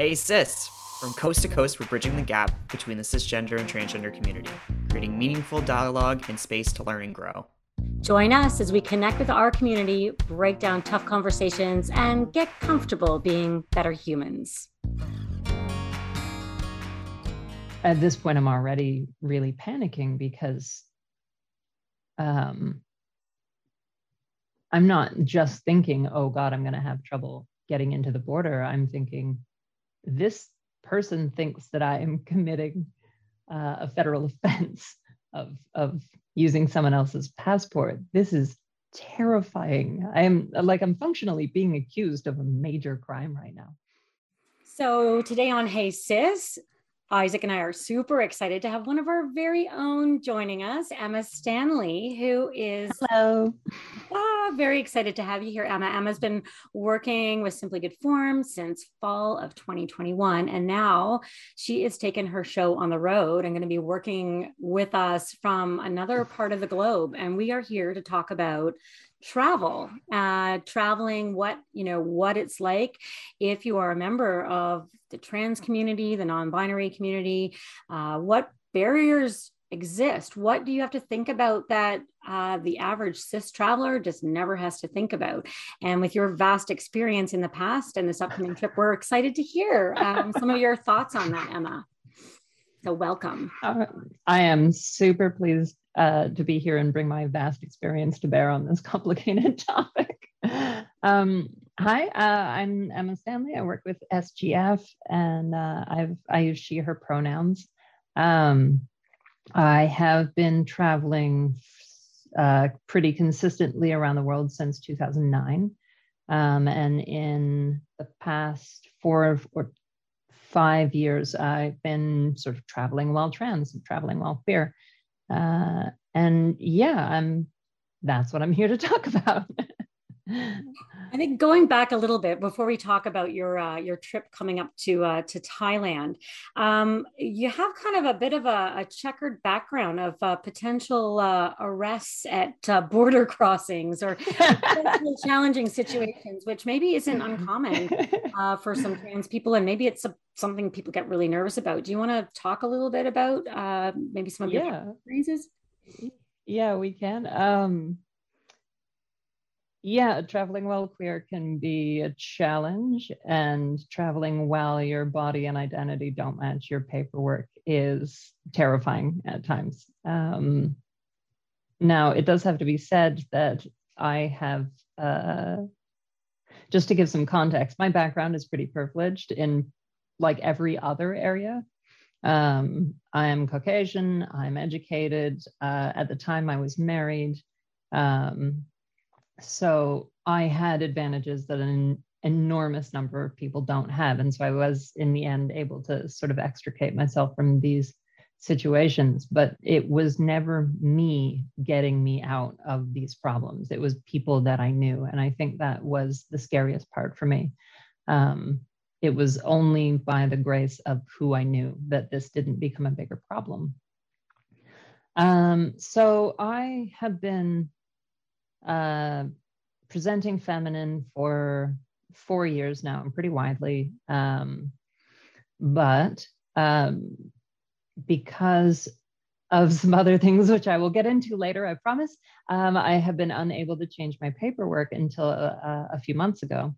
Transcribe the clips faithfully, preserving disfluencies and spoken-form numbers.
Hey Sis! From coast to coast, we're bridging the gap between the cisgender and transgender community, creating meaningful dialogue and space to learn and grow. Join us as we connect with our community, break down tough conversations, and get comfortable being better humans. At this point, I'm already really panicking because um, I'm not just thinking, oh God, I'm going to have trouble getting into the border. I'm thinking, this person thinks that I am committing uh, a federal offense of, of using someone else's passport. This is terrifying. I am like, I'm functionally being accused of a major crime right now. So today on Hey Sis, Isaac and I are super excited to have one of our very own joining us, Emma Stanley, who is... Hello. Ah, very excited to have you here, Emma. Emma's been working with Simply Good Form since fall of twenty twenty-one, and now she has taken her show on the road and going to be working with us from another part of the globe. And we are here to talk about travel, uh, traveling, what, you know, what it's like if you are a member of the trans community, the non-binary community, uh, what barriers exist? What do you have to think about that uh, the average cis traveler just never has to think about? And with your vast experience in the past and this upcoming trip, we're excited to hear um, some of your thoughts on that, Emma. So welcome. Uh, I am super pleased Uh, to be here and bring my vast experience to bear on this complicated topic. Um, hi, uh, I'm Emma Stanley. I work with S G F, and uh, I've, I use she, her pronouns. Um, I have been traveling uh, pretty consistently around the world since two thousand nine. Um, and in the past four or five years, I've been sort of traveling while trans, traveling while queer. Uh, and yeah, I'm, that's what I'm here to talk about. I think going back a little bit before we talk about your, uh, your trip coming up to, uh, to Thailand, um, you have kind of a bit of a, a checkered background of uh, potential uh, arrests at uh, border crossings or challenging situations, which maybe isn't uncommon uh, for some trans people. And maybe it's a something people get really nervous about. Do you want to talk a little bit about uh, maybe some of your yeah. experiences? Yeah, we can. Um, yeah, traveling while queer can be a challenge, and traveling while your body and identity don't match your paperwork is terrifying at times. Um, now, it does have to be said that I have... Uh, just to give some context, my background is pretty privileged in like every other area. Um, I am Caucasian, I'm educated. Uh, at the time I was married. Um, so I had advantages that an enormous number of people don't have. And so I was in the end able to sort of extricate myself from these situations, but it was never me getting me out of these problems. It was people that I knew. And I think that was the scariest part for me. Um, It was only by the grace of who I knew that this didn't become a bigger problem. Um, so I have been uh, presenting feminine for four years now, and pretty widely. Um, but um, because of some other things, which I will get into later, I promise, um, I have been unable to change my paperwork until a, a few months ago.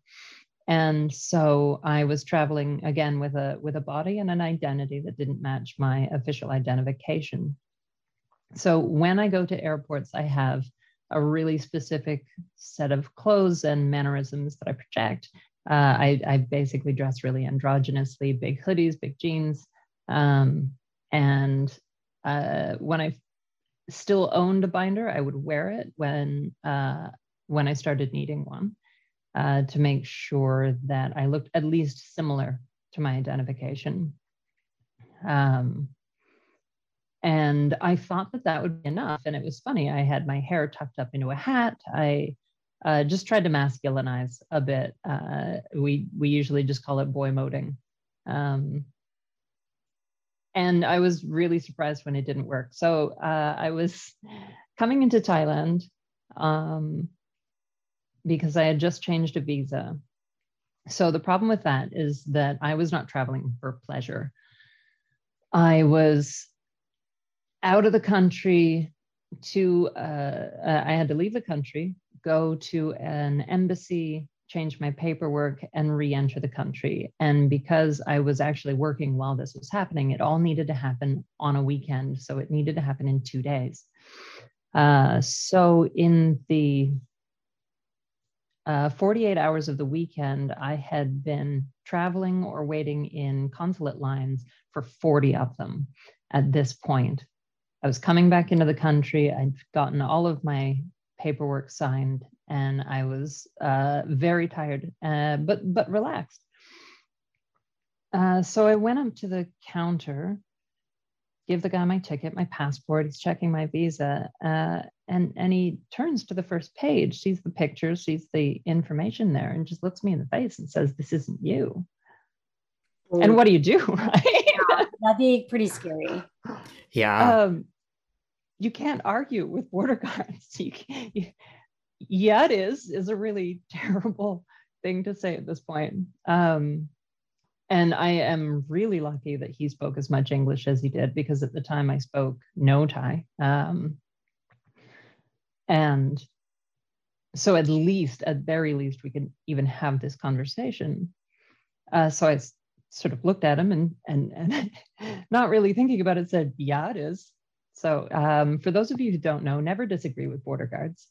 And so I was traveling again with a with a body and an identity that didn't match my official identification. So when I go to airports, I have a really specific set of clothes and mannerisms that I project. Uh, I, I basically dress really androgynously, big hoodies, big jeans. Um, and uh, when I still owned a binder, I would wear it when, uh, when I started needing one. Uh, to make sure that I looked at least similar to my identification. Um, and I thought that that would be enough. And it was funny, I had my hair tucked up into a hat. I uh, just tried to masculinize a bit. Uh, we, we usually just call it boy moding. Um, and I was really surprised when it didn't work. So uh, I was coming into Thailand, um, because I had just changed a visa So the problem with that is that I was not traveling for pleasure. I was out of the country to, uh, I had to leave the country, go to an embassy, change my paperwork, and re-enter the country. And because I was actually working while this was happening, it all needed to happen on a weekend. So it needed to happen in two days. Uh, so in the uh, forty-eight hours of the weekend, I had been traveling or waiting in consulate lines for forty of them at this point. I was coming back into the country. I'd gotten all of my paperwork signed, and I was uh, very tired, uh, but, but relaxed. Uh, so I went up to the counter, give the guy my ticket, my passport. He's checking my visa, uh, and, and he turns to the first page, sees the pictures, sees the information there, and just looks me in the face and says, "This isn't you." Mm. And what do you do, right? Yeah, that'd be pretty scary. Yeah. Um, you can't argue with border guards. You can't, you, yeah, it is, is a really terrible thing to say at this point. Um, and I am really lucky that he spoke as much English as he did, because at the time I spoke no Thai. Um, and so at least, at very least, we could even have this conversation. Uh, so I sort of looked at him and, and, and not really thinking about it, said, "Yeah, it is." So um, for those of you who don't know, never disagree with border guards.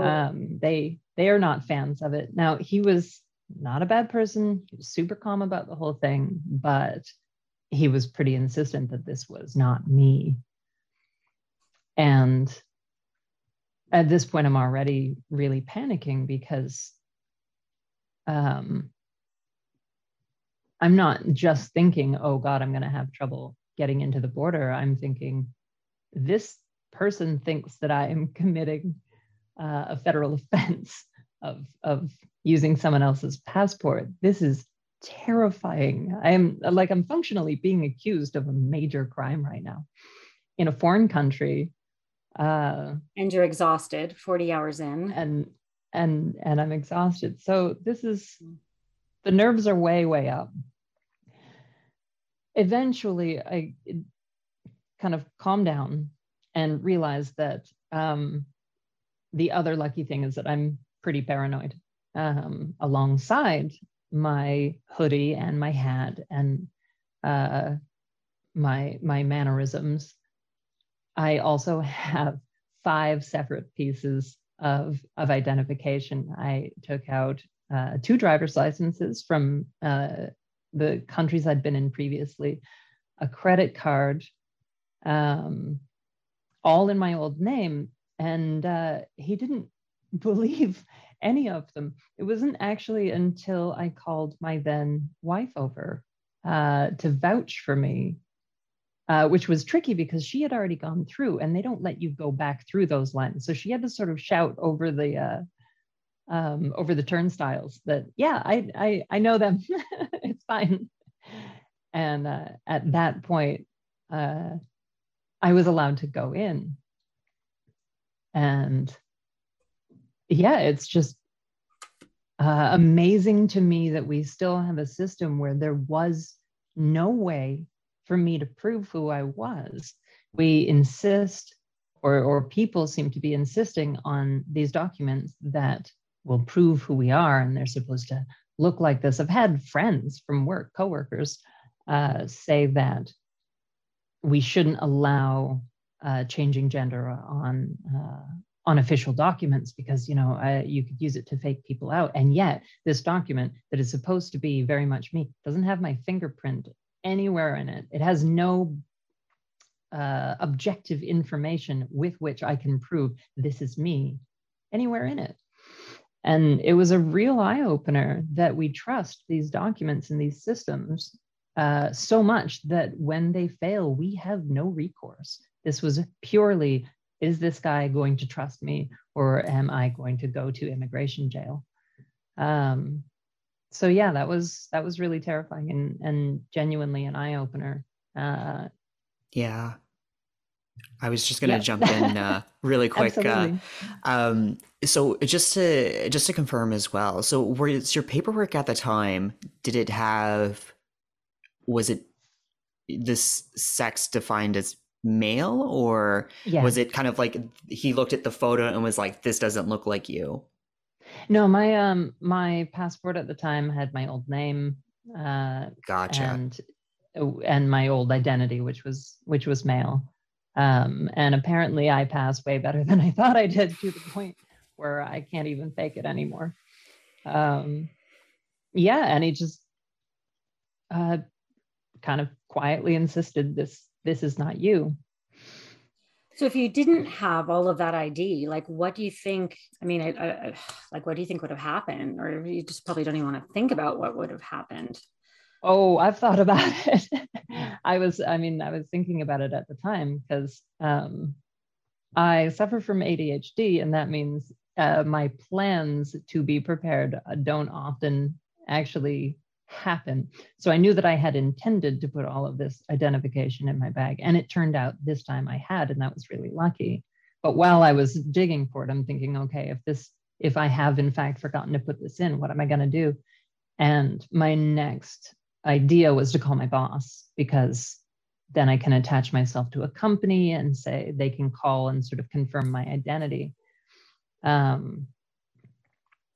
Um, they they are not fans of it. Now, he was not a bad person. He was super calm about the whole thing, but he was pretty insistent that this was not me. And at this point, I'm already really panicking because um, I'm not just thinking, "Oh God, I'm going to have trouble getting into the border." I'm thinking, this person thinks that I am committing Uh, a federal offense of, of using someone else's passport. This is terrifying. I am like, I'm functionally being accused of a major crime right now in a foreign country. Uh, and you're exhausted forty hours in. And, and, and I'm exhausted. So this is, the nerves are way, way up. Eventually I kind of calmed down and realized that, um, the other lucky thing is that I'm pretty paranoid, um, alongside my hoodie and my hat and uh, my, my mannerisms. I also have five separate pieces of, of identification. I took out uh, two driver's licenses from uh, the countries I'd been in previously, a credit card, um, all in my old name. And uh, he didn't believe any of them. It wasn't actually until I called my then wife over uh, to vouch for me, uh, which was tricky because she had already gone through, and they don't let you go back through those lines. So she had to sort of shout over the uh, um, over the turnstiles that, "Yeah, I I, I know them. It's fine." And uh, at that point, uh, I was allowed to go in. And yeah, it's just uh, amazing to me that we still have a system where there was no way for me to prove who I was. We insist, or, or people seem to be insisting on these documents that will prove who we are, and they're supposed to look like this. I've had friends from work, coworkers, uh, say that we shouldn't allow Uh, changing gender on uh, on official documents because, you know, uh, you could use it to fake people out. And yet this document that is supposed to be very much me doesn't have my fingerprint anywhere in it. It has no uh, objective information with which I can prove this is me anywhere in it. And it was a real eye-opener that we trust these documents and these systems uh, so much that when they fail, we have no recourse. This was purely, is this guy going to trust me, or am I going to go to immigration jail? Um, so yeah, that was that was really terrifying and, and genuinely an eye-opener. Uh, yeah. I was just going to yeah. jump in uh, really quick. uh, um, so just to just to confirm as well. So was your paperwork at the time? Did it have? Was it this sex defined as male, or yeah. was it kind of like he looked at the photo and was like, "This doesn't look like you"? No, my um my passport at the time had my old name. Uh, gotcha. And and my old identity, which was which was male. Um, and apparently I passed way better than I thought I did, to the point where I can't even fake it anymore. Um, yeah. And he just, uh, kind of quietly insisted this, this is not you. So if you didn't have all of that I D, like, what do you think, I mean, I, I, like, what do you think would have happened? Or you just probably don't even want to think about what would have happened. Oh, I've thought about it. I was, I mean, I was thinking about it at the time because um, I suffer from A D H D, and that means uh, my plans to be prepared don't often actually happen. So I knew that I had intended to put all of this identification in my bag, and it turned out this time I had, and that was really lucky. But while I was digging for it, I'm thinking, okay, if this, if I have in fact forgotten to put this in, what am I going to do? And my next idea was to call my boss, because then I can attach myself to a company and say they can call and sort of confirm my identity. Um,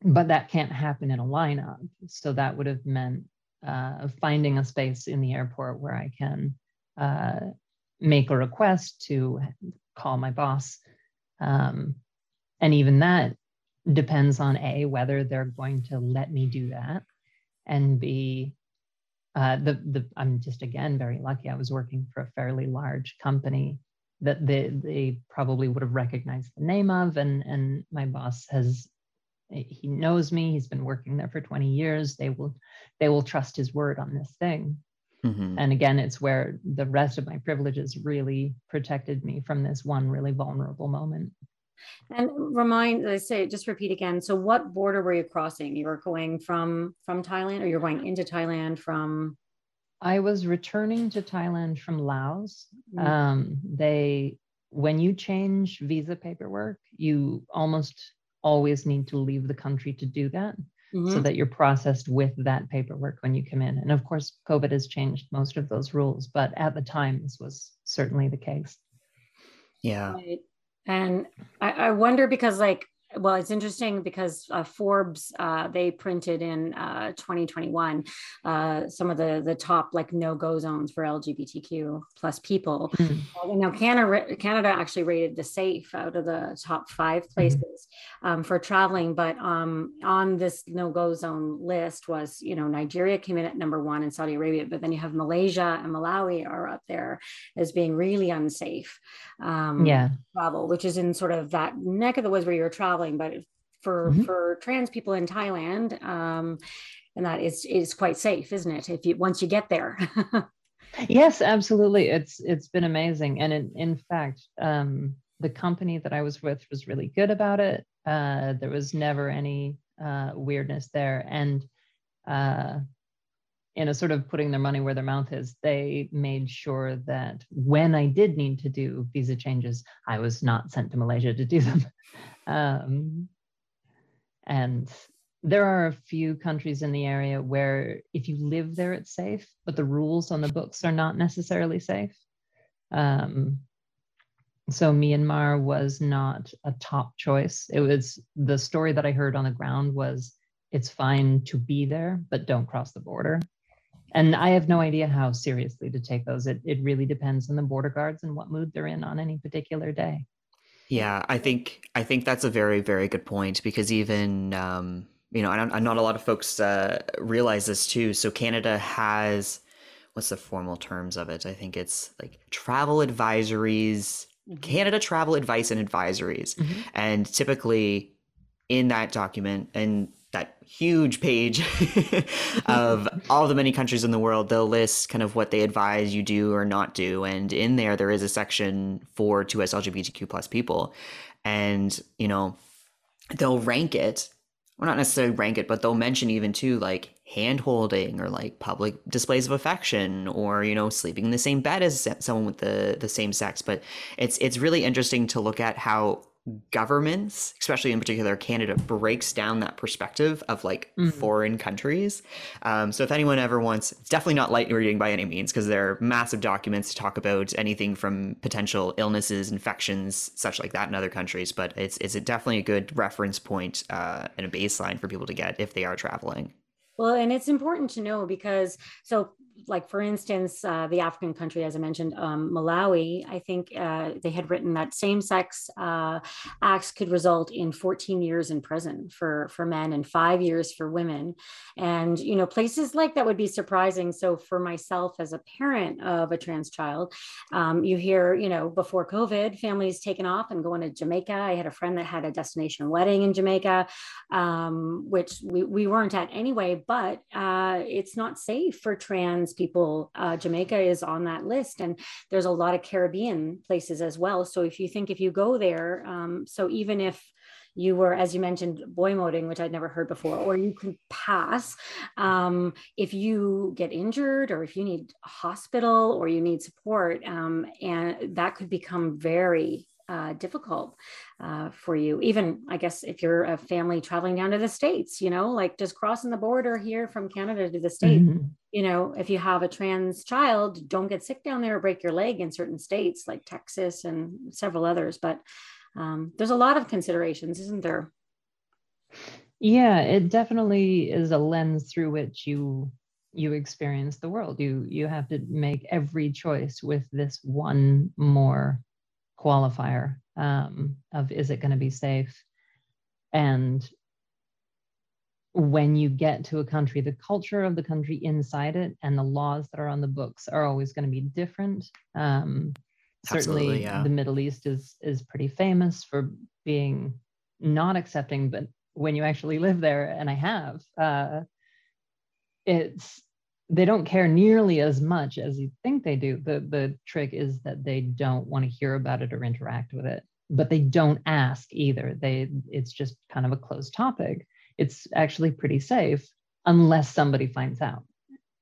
but that can't happen in a lineup. So that would have meant uh, finding a space in the airport where I can uh, make a request to call my boss. Um, and even that depends on A, whether they're going to let me do that, and B, Uh, the, the, I'm just, again, very lucky. I was working for a fairly large company that they, they probably would have recognized the name of. And, and my boss has, he knows me, he's been working there for twenty years. They will, they will trust his word on this thing. Mm-hmm. And again, it's where the rest of my privileges really protected me from this one really vulnerable moment. And remind, I say, just repeat again. So what border were you crossing? You were going from, from Thailand, or you're going into Thailand from? I was returning to Thailand from Laos. Mm-hmm. Um, they, when you change visa paperwork, you almost always need to leave the country to do that, mm-hmm. so that you're processed with that paperwork when you come in. And of course, COVID has changed most of those rules, but at the time, this was certainly the case. Yeah. Right. And I, I wonder, because, like, well, it's interesting because uh, Forbes, uh, they printed in uh, twenty twenty-one uh, some of the the top, like, no-go zones for L G B T Q plus people. Mm-hmm. uh, now Canada, Canada actually rated the safe out of the top five places mm-hmm. um, for traveling. But um, on this no-go zone list was, you know, Nigeria came in at number one, in Saudi Arabia, but then you have Malaysia and Malawi are up there as being really unsafe um, yeah. travel, which is in sort of that neck of the woods where you're traveling. But for mm-hmm. for trans people in Thailand, um, and that is is quite safe, isn't it? If you once you get there. Yes, absolutely. It's it's been amazing, and in, in fact, um, the company that I was with was really good about it. Uh, there was never any uh, weirdness there, and uh, in a sort of putting their money where their mouth is, they made sure that when I did need to do visa changes, I was not sent to Malaysia to do them. Um, and there are a few countries in the area where if you live there, it's safe, but the rules on the books are not necessarily safe. Um, so Myanmar was not a top choice. It was, the story that I heard on the ground was, it's fine to be there, but don't cross the border. And I have no idea how seriously to take those. It, it really depends on the border guards and what mood they're in on any particular day. Yeah, I think I think that's a very, very good point, because even, um, you know, I don't, not a lot of folks uh, realize this too. So Canada has, what's the formal terms of it? I think it's like travel advisories, mm-hmm. Canada Travel Advice and Advisories. Mm-hmm. And typically in that document and that huge page of all the many countries in the world, they'll list kind of what they advise you do or not do. And in there, there is a section for two S L G B T Q plus people, and, you know, they'll rank it well, not necessarily rank it, but they'll mention even too, like hand holding or like public displays of affection, or, you know, sleeping in the same bed as someone with the, the same sex. But it's, it's really interesting to look at how governments, especially in particular Canada, breaks down that perspective of like mm-hmm. foreign countries. Um, so if anyone ever wants, it's definitely not light reading by any means, because there are massive documents to talk about anything from potential illnesses, infections, such like that in other countries. But it's it's a definitely a good reference point uh, and a baseline for people to get if they are traveling. Well, and it's important to know because, so like, for instance, uh, the African country, as I mentioned, um, Malawi, I think uh, they had written that same-sex uh, acts could result in fourteen years in prison for, for men and five years for women. And, you know, places like that would be surprising. So for myself as a parent of a trans child, um, you hear, you know, before COVID, families taking off and going to Jamaica. I had a friend that had a destination wedding in Jamaica, um, which we, we weren't at anyway, but uh, it's not safe for trans people. uh, Jamaica is on that list, and there's a lot of Caribbean places as well. So if you think if you go there, um, so even if you were, as you mentioned, boy moding, which I'd never heard before, or you could pass, um, if you get injured or if you need a hospital or you need support, um, and that could become very Uh, difficult uh, for you. Even, I guess, if you're a family traveling down to the States, you know, like just crossing the border here from Canada to the States, mm-hmm. you know, if you have a trans child, don't get sick down there or break your leg in certain states like Texas and several others. But um, there's a lot of considerations, isn't there? Yeah, it definitely is a lens through which you you experience the world. You, you have to make every choice with this one more qualifier um, of, is it going to be safe? And when you get to a country, the culture of the country inside it and the laws that are on the books are always going to be different. Um, certainly, yeah. The Middle East is is pretty famous for being not accepting, but when you actually live there, and I have, uh, it's they don't care nearly as much as you think they do. The the trick is that they don't want to hear about it or interact with it, but they don't ask either. They it's just kind of a closed topic. It's actually pretty safe unless somebody finds out.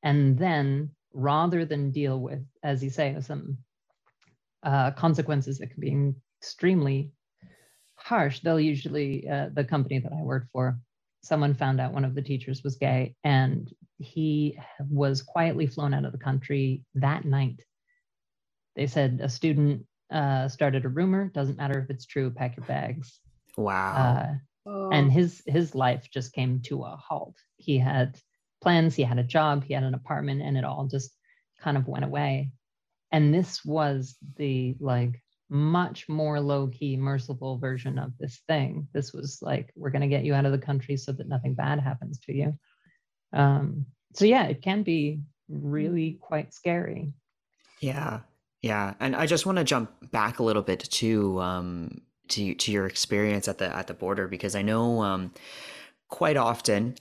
And then rather than deal with, as you say, some uh, consequences that can be extremely harsh, they'll usually, uh, the company that I worked for, someone found out one of the teachers was gay, and he was quietly flown out of the country that night. They said a student uh, started a rumor. Doesn't matter if it's true. Pack your bags. Wow. Uh, oh. And his his life just came to a halt. He had plans. He had a job. He had an apartment, and it all just kind of went away. And this was the like much more low-key, merciful version of this thing. This was like, we're going to get you out of the country so that nothing bad happens to you. Um, so yeah, it can be really quite scary. Yeah. Yeah. And I just want to jump back a little bit to, um, to, to your experience at the, at the border, because I know, um, quite often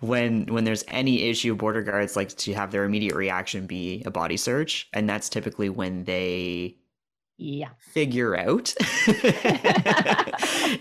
when when there's any issue, border guards like to have their immediate reaction be a body search. And that's typically when they yeah figure out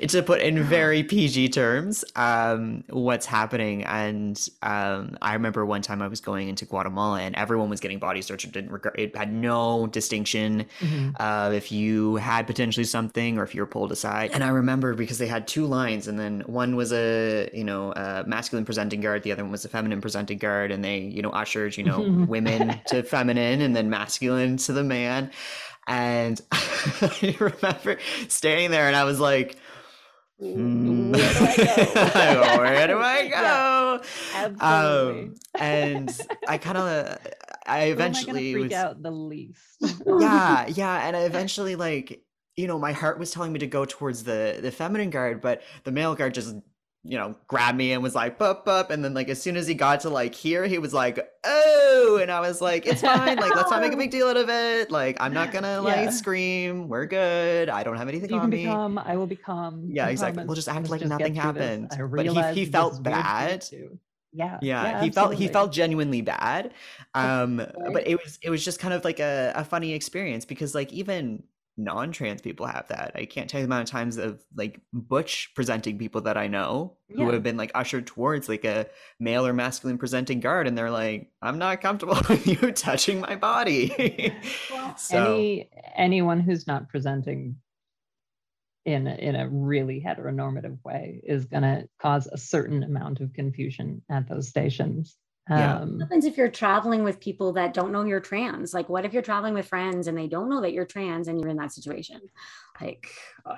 to put in very P G terms um what's happening. And um I remember one time I was going into Guatemala and everyone was getting body searched. It didn't regard, it had no distinction mm-hmm. of if you had potentially something or if you were pulled aside. And I remember because they had two lines, and then one was a you know a masculine presenting guard, the other one was a feminine presenting guard, and they you know ushered you know mm-hmm. women to feminine and then masculine to the man. And I remember standing there and I was like, mm. where do I go? Where do I go? Yeah, absolutely. Um, and I kind of, I eventually freak was, out the least. yeah, yeah. And I eventually like, you know, my heart was telling me to go towards the, the feminine guard, but the male guard just, you know, grabbed me and was like, bup, bup. And then like, as soon as he got to like here, he was like, oh, and I was like, it's fine. Like, let's not make a big deal out of it. Like, I'm not gonna like yeah. scream. We're good. I don't have anything you on can me. Become, I will be calm. Yeah, exactly. Promise. We'll just act like just nothing happened. But he, he felt bad. Yeah, yeah. Yeah. He absolutely. felt, he felt genuinely bad. Um, but it was, it was just kind of like a, a funny experience because like, even non-trans people have that. I can't tell you the amount of times of like butch presenting people that I know yeah. who have been like ushered towards like a male or masculine presenting guard, and they're like, I'm not comfortable with you touching my body. Well, so any anyone who's not presenting in a, in a really heteronormative way is going to cause a certain amount of confusion at those stations. Yeah. Um, what happens if you're traveling with people that don't know you're trans? Like, what if you're traveling with friends and they don't know that you're trans and you're in that situation? Like,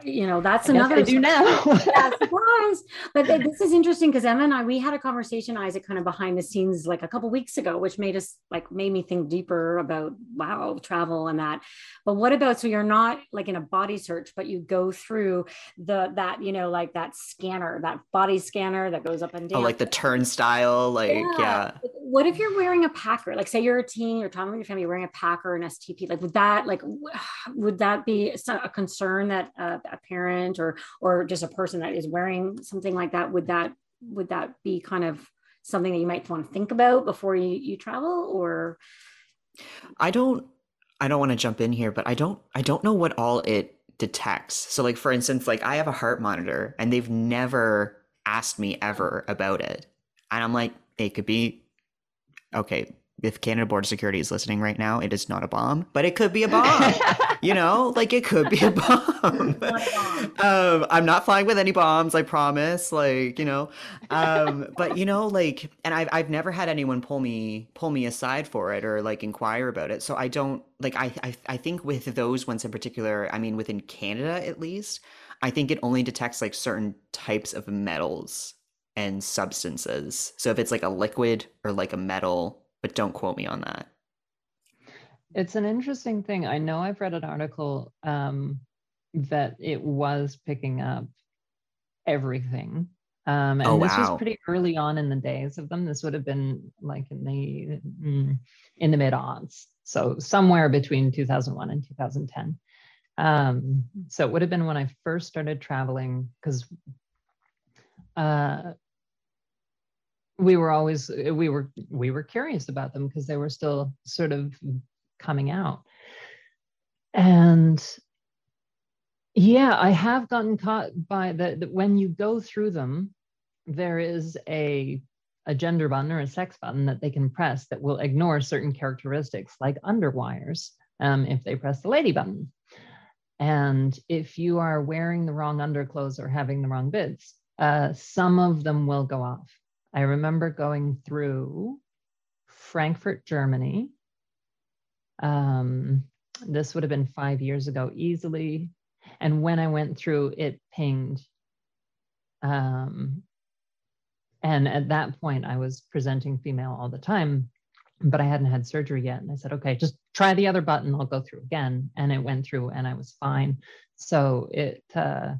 you know, that's I another. I do now. Yeah, surprise. But th- this is interesting because Emma and I, we had a conversation, Isaac, kind of behind the scenes like a couple weeks ago, which made us like made me think deeper about wow, travel and that. But what about so you're not like in a body search, but you go through the that you know like that scanner, that body scanner that goes up and down. Oh, like the turnstile, like yeah. yeah. What if you're wearing a packer? Like, say you're a teen, you're traveling with your family, you're wearing a packer and S T P. Like, would that, like, would that be a concern that uh, a parent or or just a person that is wearing something like that? Would that would that be kind of something that you might want to think about before you you travel? Or I don't I don't want to jump in here, but I don't I don't know what all it detects. So, like for instance, like I have a heart monitor, and they've never asked me ever about it, and I'm like, it could be. Okay, if Canada Border Security is listening right now, it is not a bomb, but it could be a bomb, you know, like it could be a bomb. um, I'm not flying with any bombs, I promise, like, you know, um, but, you know, like, and I've, I've never had anyone pull me, pull me aside for it or like inquire about it. So I don't like, I, I, I think with those ones in particular, I mean, within Canada, at least, I think it only detects like certain types of metals and substances. So if it's like a liquid or like a metal, but don't quote me on that. It's an interesting thing. I know I've read an article um, that it was picking up everything. Um, and oh, wow. This was pretty early on in the days of them. This would have been like in the in the mid-aughts. So somewhere between two thousand one and two thousand ten. Um, so it would have been when I first started traveling, because uh, we were always, we were, we were curious about them because they were still sort of coming out. And yeah, I have gotten caught by the, the when you go through them, there is a, a gender button or a sex button that they can press that will ignore certain characteristics like underwires um, if they press the lady button. And if you are wearing the wrong underclothes or having the wrong bits, uh, some of them will go off. I remember going through Frankfurt, Germany. Um, this would have been five years ago easily. And when I went through, it pinged. Um, and at that point, I was presenting female all the time, but I hadn't had surgery yet. And I said, okay, just try the other button. I'll go through again. And it went through and I was fine. So it... Uh,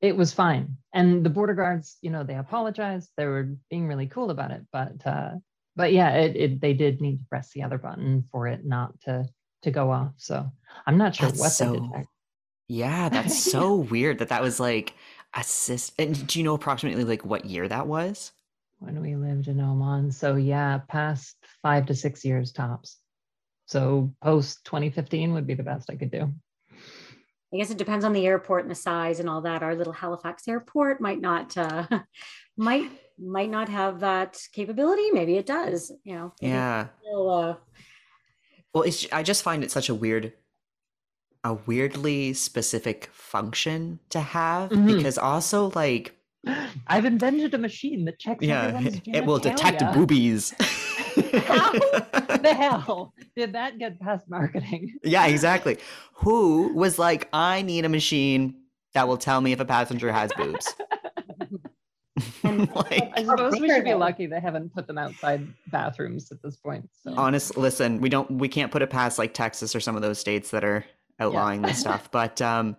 It was fine. And the border guards, you know, they apologized. They were being really cool about it. But uh, but yeah, it, it, they did need to press the other button for it not to to go off. So I'm not sure that's what so, they detect. Yeah, that's so weird that that was like a assist. And do you know approximately like what year that was? When we lived in Oman. So yeah, past five to six years tops. So post twenty fifteen would be the best I could do. I guess it depends on the airport and the size and all that. Our little Halifax airport might not, uh, might might not have that capability. Maybe it does. You know. Yeah. Still, uh... Well, it's, I just find it such a weird, a weirdly specific function to have mm-hmm. because also like I've invented a machine that checks. Yeah, it will detect boobies. How the hell did that get past marketing? Yeah, exactly. Who was like, I need a machine that will tell me if a passenger has boobs. Like, I suppose we should be lucky they haven't put them outside bathrooms at this point. So. Honestly, listen, we don't, we can't put it past like Texas or some of those states that are outlawing yeah. this stuff. But, um,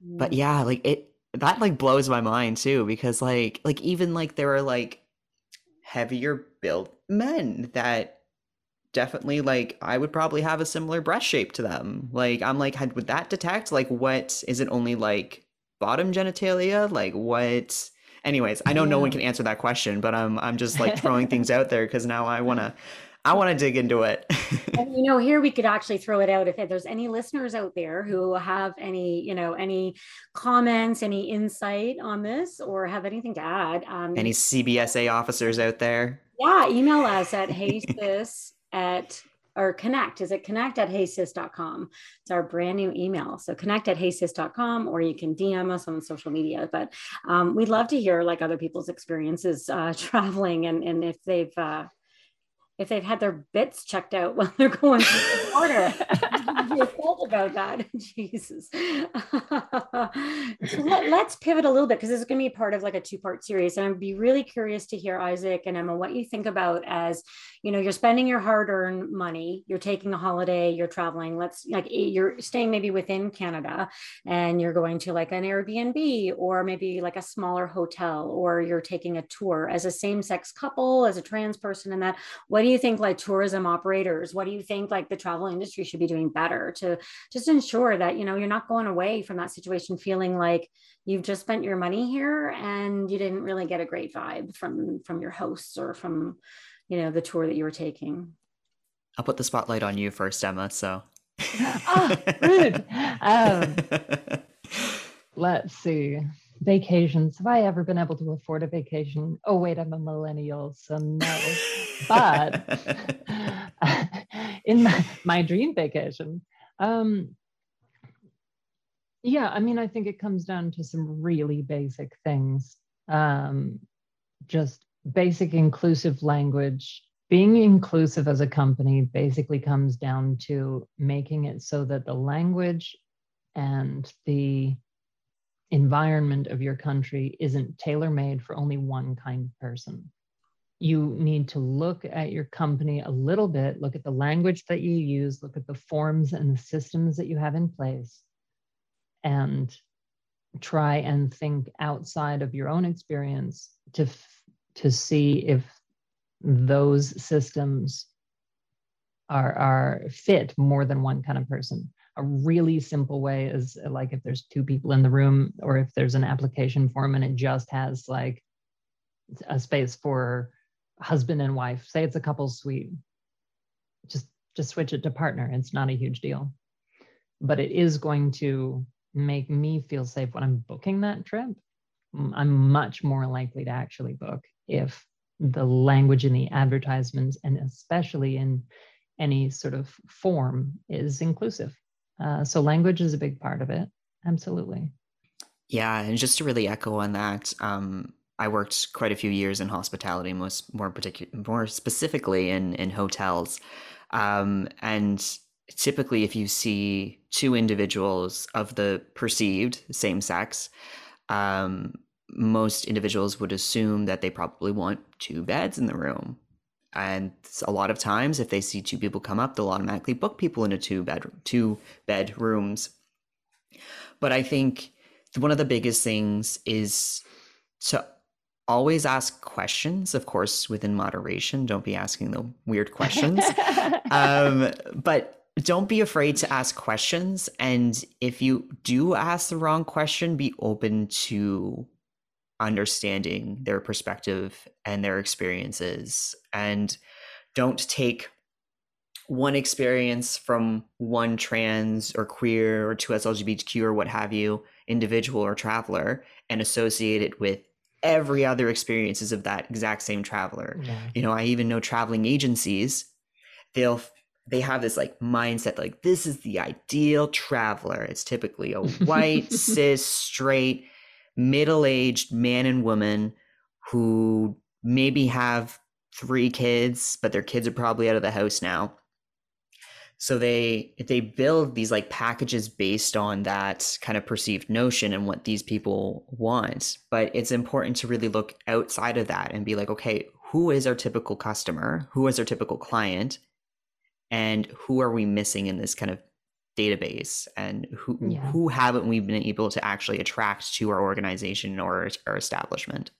but yeah, like it, that like blows my mind too, because like, like even like there are like heavier built men that definitely like I would probably have a similar breast shape to them. Like I'm like, had would that detect like what is it only like bottom genitalia? Like what? Anyways, I know yeah. no one can answer that question, but I'm I'm just like throwing things out there because now I wanna I want to dig into it. And, you know, here we could actually throw it out. If there's any listeners out there who have any, you know, any comments, any insight on this, or have anything to add. Um, any C B S A officers out there? Yeah, email us at heysis at, or connect, is it connect at heysis dot com? It's our brand new email. So connect at heysis dot com, or you can D M us on social media. But um, we'd love to hear like other people's experiences uh, traveling, and, and if they've, uh, if they've had their bits checked out while they're going through the border. I felt about that. Jesus. So let, let's pivot a little bit, because this is going to be part of like a two-part series. And I'd be really curious to hear, Isaac and Emma, what you think about as, you know, you're spending your hard-earned money, you're taking a holiday, you're traveling, let's like, you're staying maybe within Canada, and you're going to like an Airbnb, or maybe like a smaller hotel, or you're taking a tour as a same-sex couple, as a trans person, and that. What do you think, like tourism operators, what do you think like the travel industry should be doing better to just ensure that, you know, you're not going away from that situation feeling like you've just spent your money here and you didn't really get a great vibe from, from your hosts or from, you know, the tour that you were taking? I'll put the spotlight on you first, Emma. So. Oh, rude. Um, let's see. Vacations. Have I ever been able to afford a vacation? Oh, wait, I'm a millennial, so no. But in my, my dream vacation, um, yeah, I mean, I think it comes down to some really basic things. Um, just basic inclusive language. Being inclusive as a company basically comes down to making it so that the language and the environment of your country isn't tailor-made for only one kind of person. You need to look at your company a little bit, look at the language that you use, look at the forms and the systems that you have in place, and try and think outside of your own experience to, f- to see if those systems are, are fit more than one kind of person. A really simple way is like if there's two people in the room, or if there's an application form and it just has like a space for husband and wife, say it's a couple suite, just, just switch it to partner. It's not a huge deal, but it is going to make me feel safe when I'm booking that trip. I'm much more likely to actually book if the language in the advertisements, and especially in any sort of form, is inclusive. Uh, so language is a big part of it. Absolutely. Yeah. And just to really echo on that, um, I worked quite a few years in hospitality, most more particular, more specifically in, in hotels. Um, and typically if you see two individuals of the perceived same sex, um, most individuals would assume that they probably want two beds in the room. And a lot of times if they see two people come up, they'll automatically book people into two bedroom, two bedrooms. But I think one of the biggest things is to always ask questions, of course, within moderation. Don't be asking the weird questions, um, but don't be afraid to ask questions. And if you do ask the wrong question, be open to understanding their perspective and their experiences, and don't take one experience from one trans or queer or two S L G B T Q or what have you individual or traveler and associate it with every other experiences of that exact same traveler. Yeah. You know, I even know traveling agencies, they'll they have this like mindset, like this is the ideal traveler. It's typically a white, cis, straight, middle-aged man and woman who maybe have three kids, but their kids are probably out of the house now. So they they build these like packages based on that kind of perceived notion and what these people want. But it's important to really look outside of that and be like, okay, who is our typical customer? Who is our typical client? And who are we missing in this kind of database? And who yeah. who haven't we been able to actually attract to our organization or our establishment?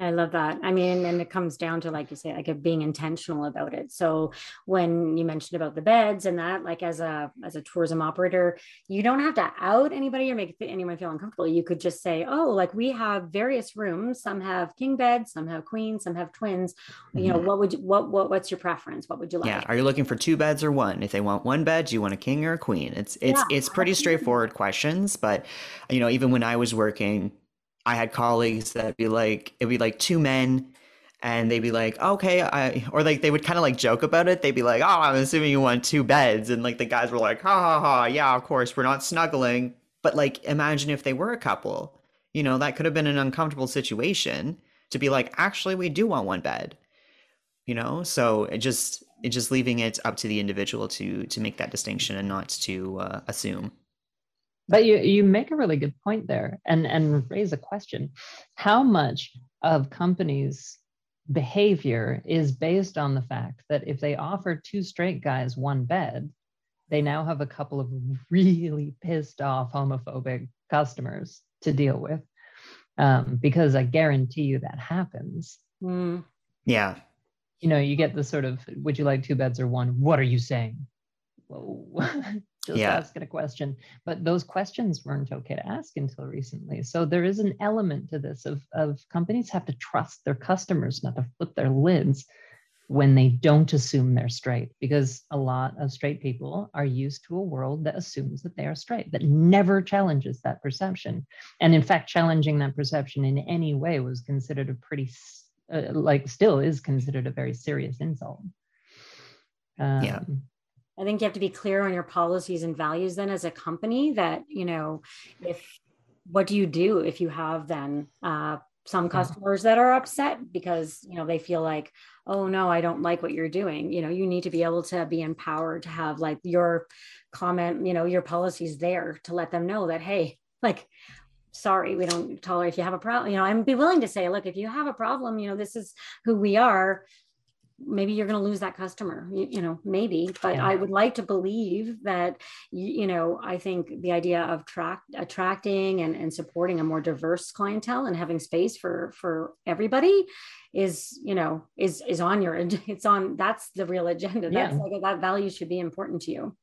I love that. I mean, and it comes down to, like you say, like being intentional about it. So when you mentioned about the beds and that, like as a, as a tourism operator, you don't have to out anybody or make anyone feel uncomfortable. You could just say, oh, like we have various rooms. Some have king beds, some have queens, some have twins. You know, mm-hmm. what would you, what, what, what's your preference? What would you like? Yeah. Are you looking for two beds or one? If they want one bed, do you want a king or a queen? It's, it's, yeah. it's pretty straightforward questions, but you know, even when I was working, I had colleagues that'd be like, it'd be like two men and they'd be like, okay, I, or like, they would kind of like joke about it. They'd be like, oh, I'm assuming you want two beds. And like, the guys were like, ha ha ha. Yeah, of course we're not snuggling. But like, imagine if they were a couple, you know, that could have been an uncomfortable situation to be like, actually, we do want one bed, you know? So it just, it just leaving it up to the individual to, to make that distinction and not to uh, assume. But you, you make a really good point there and, and raise a question. How much of companies' behavior is based on the fact that if they offer two straight guys one bed, they now have a couple of really pissed off homophobic customers to deal with? Um, because I guarantee you that happens. Mm. Yeah. You know, you get the sort of, would you like two beds or one? What are you saying? Whoa. Just yeah. asking a question, but those questions weren't okay to ask until recently. So there is an element to this of, of companies have to trust their customers not to flip their lids when they don't assume they're straight, because a lot of straight people are used to a world that assumes that they are straight, that never challenges that perception. And in fact, challenging that perception in any way was considered a pretty, uh, like still is considered a very serious insult. Um, yeah. I think you have to be clear on your policies and values then as a company that, you know, if, what do you do if you have then uh, some customers that are upset because, you know, they feel like, oh no, I don't like what you're doing. You know, you need to be able to be empowered to have like your comment, you know, your policies there to let them know that, hey, like, sorry, we don't tolerate, if you have a problem, you know, and be willing to say, look, if you have a problem, you know, this is who we are. Maybe you're going to lose that customer, you, you know, maybe, but yeah. I would like to believe that, you, you know, I think the idea of track, attracting and, and supporting a more diverse clientele and having space for, for everybody is, you know, is, is on your, it's on, that's the real agenda. That's yeah. like, that value should be important to you.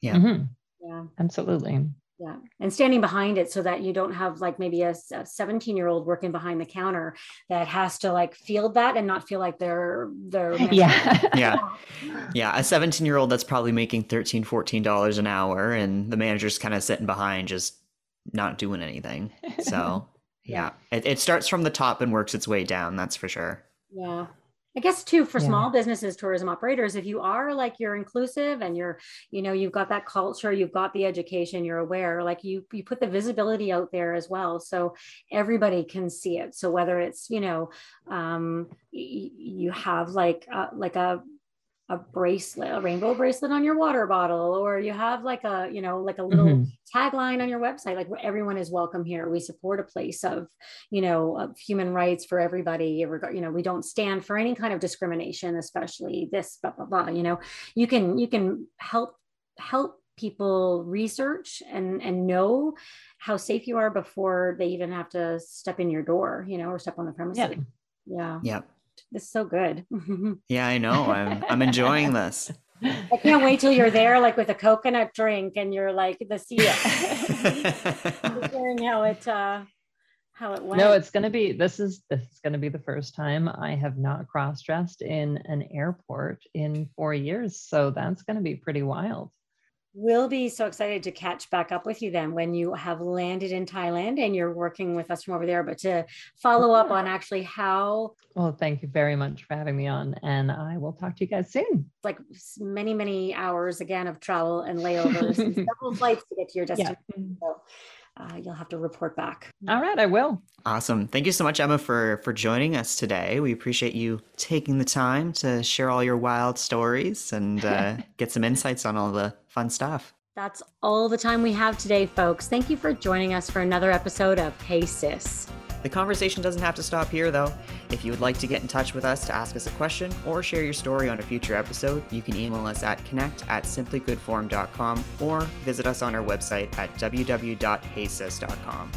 Yeah. Mm-hmm. Yeah. Absolutely. Yeah. And standing behind it so that you don't have like maybe a seventeen year old working behind the counter that has to like feel that and not feel like they're, they're. Yeah. yeah. Yeah. A seventeen year old that's probably making thirteen, fourteen dollars an hour and the manager's kind of sitting behind just not doing anything. So yeah, it, it starts from the top and works its way down. That's for sure. Yeah. I guess too, for yeah. small businesses, tourism operators, if you are like, you're inclusive and you're, you know, you've got that culture, you've got the education, you're aware, like you, you put the visibility out there as well. So everybody can see it. So whether it's, you know, um, y- you have like, uh, like a, a bracelet, a rainbow bracelet on your water bottle, or you have like a, you know, like a little mm-hmm. tagline on your website, like everyone is welcome here. We support a place of, you know, of human rights for everybody. You know, we don't stand for any kind of discrimination, especially this, blah, blah, blah. You know, you can, you can help, help people research and, and know how safe you are before they even have to step in your door, you know, or step on the premises. Yeah. Yeah. yeah. This is so good. Yeah, I know. I'm I'm enjoying this. I can't wait till you're there, like with a coconut drink, and you're like the seal. Hearing how it uh, how it went. No, it's gonna be. This is this is gonna be the first time I have not cross dressed in an airport in four years. So that's gonna be pretty wild. We'll be so excited to catch back up with you then when you have landed in Thailand and you're working with us from over there, but to follow up on actually how. Well, thank you very much for having me on, and I will talk to you guys soon. Like many, many hours again of travel and layovers and several flights to get to your destination. Yeah. So uh, you'll have to report back. All right, I will. Awesome. Thank you so much, Emma, for, for joining us today. We appreciate you taking the time to share all your wild stories and uh, get some insights on all the fun stuff. That's all the time we have today, folks. Thank you for joining us for another episode of Hey Sis. The conversation doesn't have to stop here, though. If you would like to get in touch with us to ask us a question or share your story on a future episode, you can email us at connect at simply good form dot com or visit us on our website at w w w dot hey sis dot com.